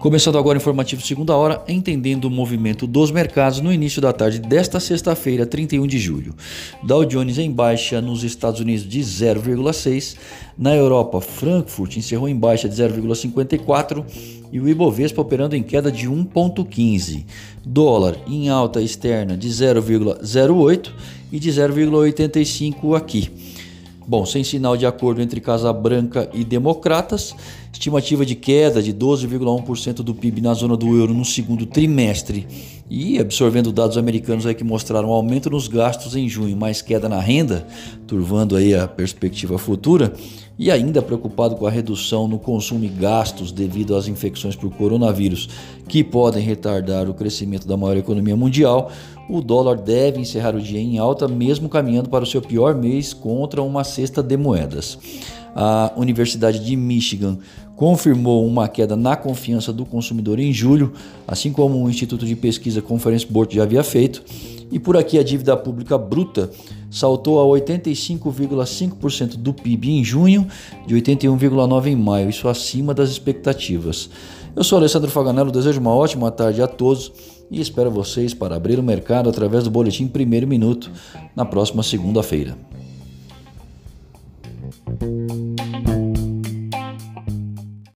Começando agora o informativo segunda hora, entendendo o movimento dos mercados no início da tarde desta sexta-feira, 31 de julho. Dow Jones em baixa nos Estados Unidos de 0,6%, na Europa, Frankfurt encerrou em baixa de 0,54% e o Ibovespa operando em queda de 1,15%. Dólar em alta externa de 0,08% e de 0,85% aqui. Bom, sem sinal de acordo entre Casa Branca e Democratas, estimativa de queda de 12,1% do PIB na zona do euro no segundo trimestre e absorvendo dados americanos aí que mostraram aumento nos gastos em junho, mais queda na renda, turvando aí a perspectiva futura, e ainda preocupado com a redução no consumo e gastos devido às infecções por coronavírus que podem retardar o crescimento da maior economia mundial, o dólar deve encerrar o dia em alta, mesmo caminhando para o seu pior mês contra uma cesta de moedas. A Universidade de Michigan confirmou uma queda na confiança do consumidor em julho, assim como o Instituto de Pesquisa Conference Board já havia feito, e por aqui a dívida pública bruta saltou a 85,5% do PIB em junho, de 81,9% em maio, isso acima das expectativas. Eu sou Alessandro Faganello, desejo uma ótima tarde a todos e espero vocês para abrir o mercado através do Boletim Primeiro Minuto na próxima segunda-feira.